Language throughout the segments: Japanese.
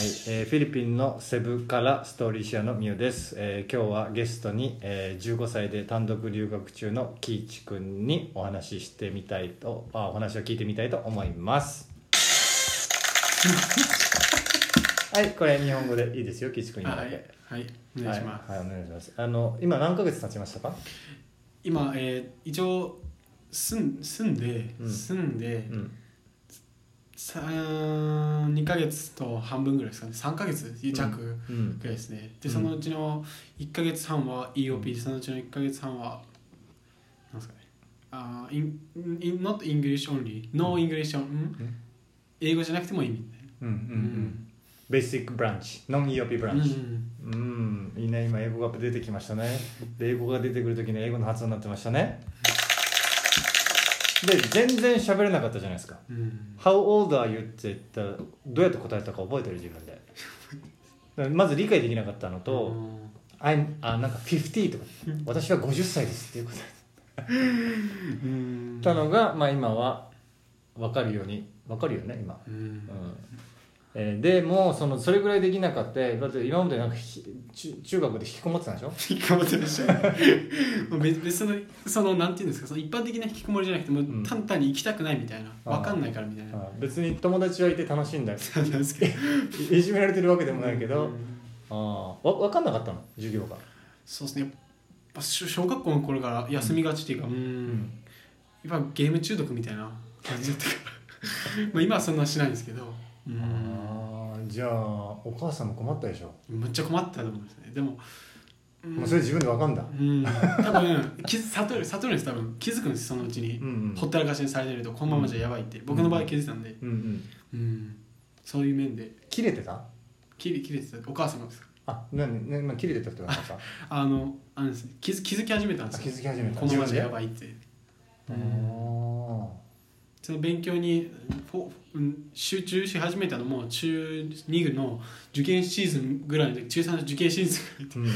フィリピンのセブからストーリーシアのミュウです、今日はゲストに、15歳で単独留学中のキイチ君にお話を聞いてみたいと思いますはい、これ日本語でいいですよ、キイチ君。はい、お願いします、はいはい、お願いします。今何ヶ月経ちましたか？今、一応住んで、2ヶ月と半分ぐらいですかね、3ヶ月弱ぐらいですね、でそのうちの1ヶ月半は EOP で、そのうちの1ヶ月半はなんですかね、not English only no English only、英語じゃなくてもいいみたいな、ベーシックブランチ、ノン EOP ブランチ、いいね、今英語が出てきましたね。で英語が出てくるときに英語の発音になってましたね。で全然喋れなかったじゃないですか、How old are you って言ったらどうやって答えたか覚えてる自分でまず理解できなかったのと、なんか50とか私は50歳ですっていう答えたのが、今は分かるよね今、でもそれぐらいできなかった。だって今までなんか中学で引きこもってたんでしょ？引きこもってましたね別のなんていうんですか、一般的な引きこもりじゃなくてもう単単に行きたくないみたいな、分かんないからみたいな、別に友達はいて楽しいんだよいじめられてるわけでもないけど、分かんなかったの授業が。そうですね、やっぱ小学校の頃から休みがちっていうか、やっぱゲーム中毒みたいな感じだったからまあ今はそんなしないんですけど、じゃあお母さんも困ったでしょ？めっちゃ困ったと思うんですね。でも、もうそれ自分で分かんだ、多分悟るんです、多分気づくんです、そのうちに、ほったらかしにされてるとこのままじゃやばいって、僕の場合気づいたんで、そういう面で切れてた？切れてたお母様ですか？あ、何切れてたってことですか？あのですね、気づき始めたんですよ。気づき始めた、このままじゃやばいって、その勉強に集中し始めたのも中2の受験シーズンぐらいで、中3の受験シーズンぐら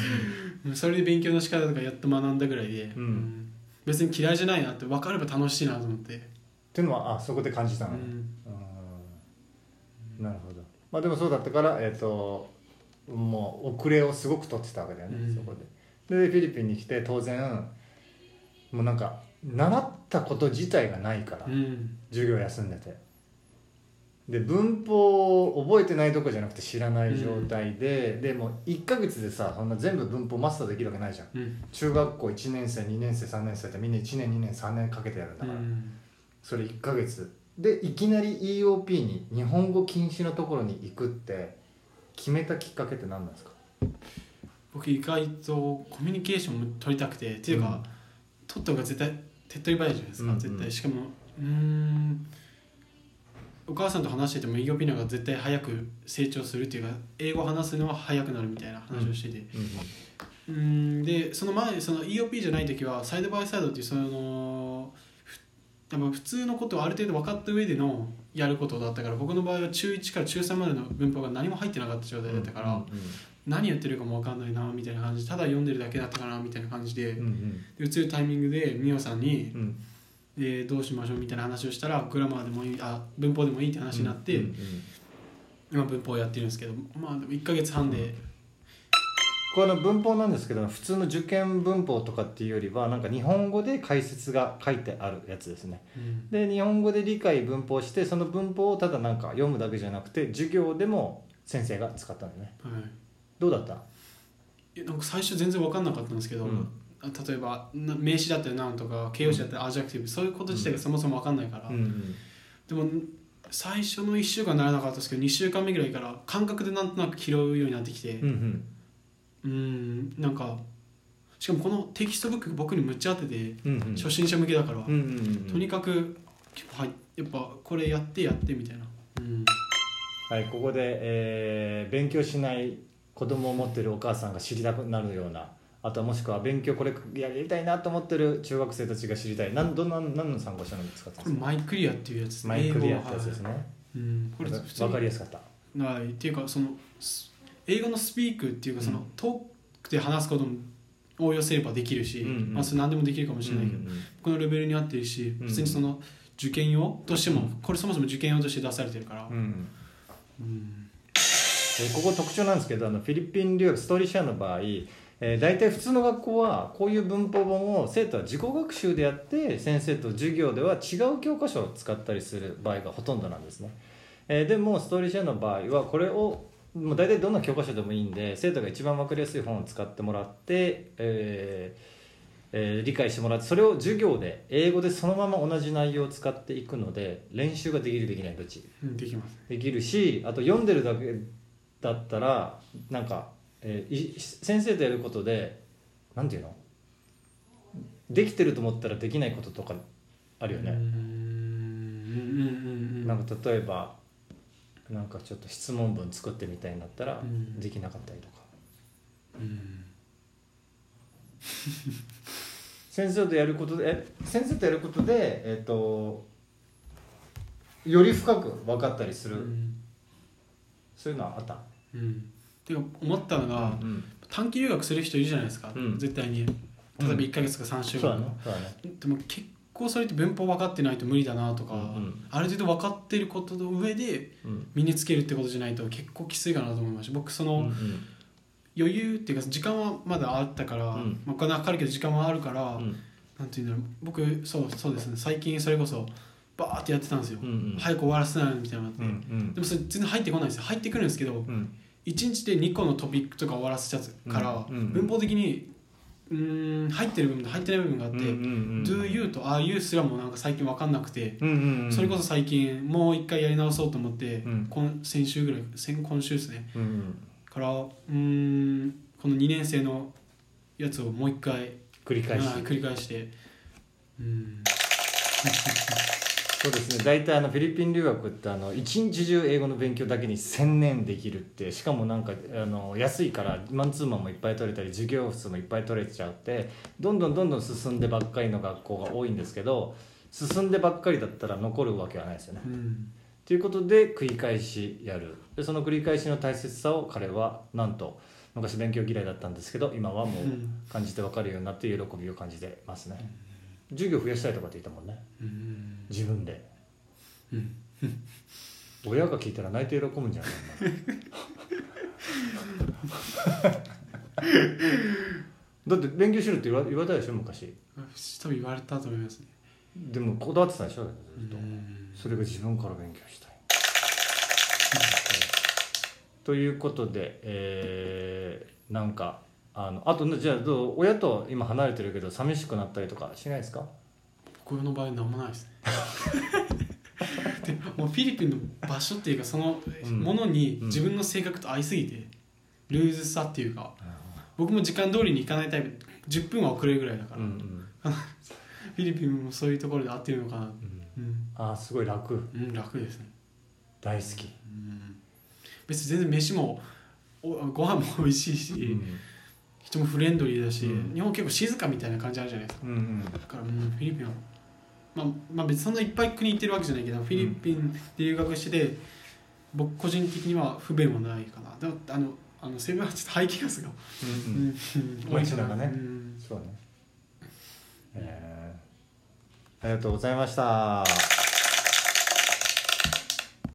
いで、それで勉強の仕方とかやっと学んだぐらいで、別に嫌いじゃないなって、分かれば楽しいなと思ってっていうのはそこで感じたの、なるほど。でもそうだったから、もう遅れをすごく取ってたわけだよね、そこで。でフィリピンに来て当然もうなんか習ったこと自体がないから、授業休んでて、で文法を覚えてないどころじゃなくて知らない状態で、でもう1ヶ月でさ、そんな全部文法マスターできるわけないじゃん、中学校1年生2年生3年生ってみんな1年2年3年かけてやるんだから、それ1ヶ月でいきなり EOP に日本語禁止のところに行くって決めたきっかけって何なんですか？僕意外とコミュニケーションも取りたくて、っていうか、取った方が絶対手っ取り早いじゃないですか、絶対。しかもお母さんと話しててもEOPの方が絶対早く成長するっていうか、英語話すのは早くなるみたいな話をしてて、でその前、その EOP じゃない時はサイドバイサイドっていう、そのやっぱ普通のことをある程度分かった上でのやることだったから、僕の場合は中1から中3までの文法が何も入ってなかった状態だったから、何やってるかも分かんないなみたいな感じ、ただ読んでるだけだったかなみたいな感じで、で移るタイミングでミオさんに、どうしましょうみたいな話をしたら、グラマーでもいい、文法でもいいって話になって、今文法をやってるんですけど、でも1ヶ月半で、これ文法なんですけど、普通の受験文法とかっていうよりはなんか日本語で解説が書いてあるやつですね、で日本語で理解文法して、その文法をただなんか読むだけじゃなくて授業でも先生が使ったんだよね、どうだった？なんか最初全然分かんなかったんですけど、例えば名詞だったりなんとか形容詞だったりアジャクティブ、そういうこと自体がそもそも分かんないから、でも最初の1週間ならなかったですけど、2週間目ぐらいから感覚でなんとなく拾うようになってきて、なんかしかもこのテキストブック僕にむっちゃ合ってて、初心者向けだから、とにかくやっぱこれやってみたいな、ここで、勉強しない子供を持ってるお母さんが知りたくなるような、あとはもしくは勉強これやりたいなと思ってる中学生たちが知りたい、何の参考書なんですか？これマイクリアっていうやつ、マイクリアってやつですね、これ分かりやすかった。っていうか英語のスピークっていうか、トークで話すことも応用すればできるし、それ何でもできるかもしれないけど、このレベルに合ってるし、普通に受験用としても、これそもそも受験用として出されてるから、ここ特徴なんですけど、フィリピン留学ストーリーシェアの場合、大体普通の学校はこういう文法本を生徒は自己学習でやって、先生と授業では違う教科書を使ったりする場合がほとんどなんですね。でもストーリーシェアの場合はこれをもう大体どんな教科書でもいいんで、生徒が一番分かりやすい本を使ってもらって、理解してもらって、それを授業で英語でそのまま同じ内容を使っていくので、練習ができるできないどっち、できます、できるし、あと読んでるだけだったらなんか、先生とやることでなんていうの、できてると思ったらできないこととかあるよね。なんか例えばなんかちょっと質問文作ってみたいになったらできなかったりとか、先生とやることでより深く分かったりする、そういうのはあった。てか思ったのが、短期留学する人いるじゃないですか、絶対に。例えば1ヶ月か3週間、でも結構それって文法分かってないと無理だなとか、ある程度分かってることの上で身につけるってことじゃないと結構きついかなと思いました。僕その、余裕っていうか時間はまだあったから、お金はかかるけど時間はあるから、なんていうんだろう、僕そうですね、最近それこそバーってやってたんですよ、早く終わらせないみたいなのがあって、でもそれ全然入ってこないんですよ。入ってくるんですけど、1日で2個のトピックとか終わらせちゃうから、文法的に入ってる部分と入ってない部分があって、do you と are you すらもなんか最近分かんなくて、それこそ最近もう一回やり直そうと思って、先週ぐらい、今週ですね、からこの2年生のやつをもう一回繰り返してそうですね、大体フィリピン留学って一日中英語の勉強だけに専念できるって、しかもなんか安いからマンツーマンもいっぱい取れたり、授業室もいっぱい取れちゃって、どんどん進んでばっかりの学校が多いんですけど、進んでばっかりだったら残るわけはないですよね。ということで繰り返しやる。でその繰り返しの大切さを彼はなんと昔勉強嫌いだったんですけど、今はもう感じて分かるようになって喜びを感じてますね。授業増やしたいとかって言ったもんね、自分で、親が聞いたら泣いて喜ぶんじゃないかなだって勉強しろって言われたでしょ昔。多分言われたと思いますね。でもこだわってたでしょずっと。それが自分から勉強したい、ということで、なんかあと、じゃあ親と今離れてるけど寂しくなったりとかしないですか？僕の場合なんもないですねでもうフィリピンの場所っていうかそのものに自分の性格と合いすぎてルーズさっていうか、僕も時間通りに行かないタイプ、10分は遅れるぐらいだから、フィリピンもそういうところで合ってるのかな。すごい楽、楽ですね。大好き、別に全然飯もご飯も美味しいし、人もフレンドリーだし、日本結構静かみたいな感じあるじゃないですか、だからもうフィリピンはまあ別にそんないっぱい国行ってるわけじゃないけど、フィリピンで留学してて僕個人的には不便はないかな。だから先輩はちょっと排気ガスが多いからね、そうね。ありがとうございました。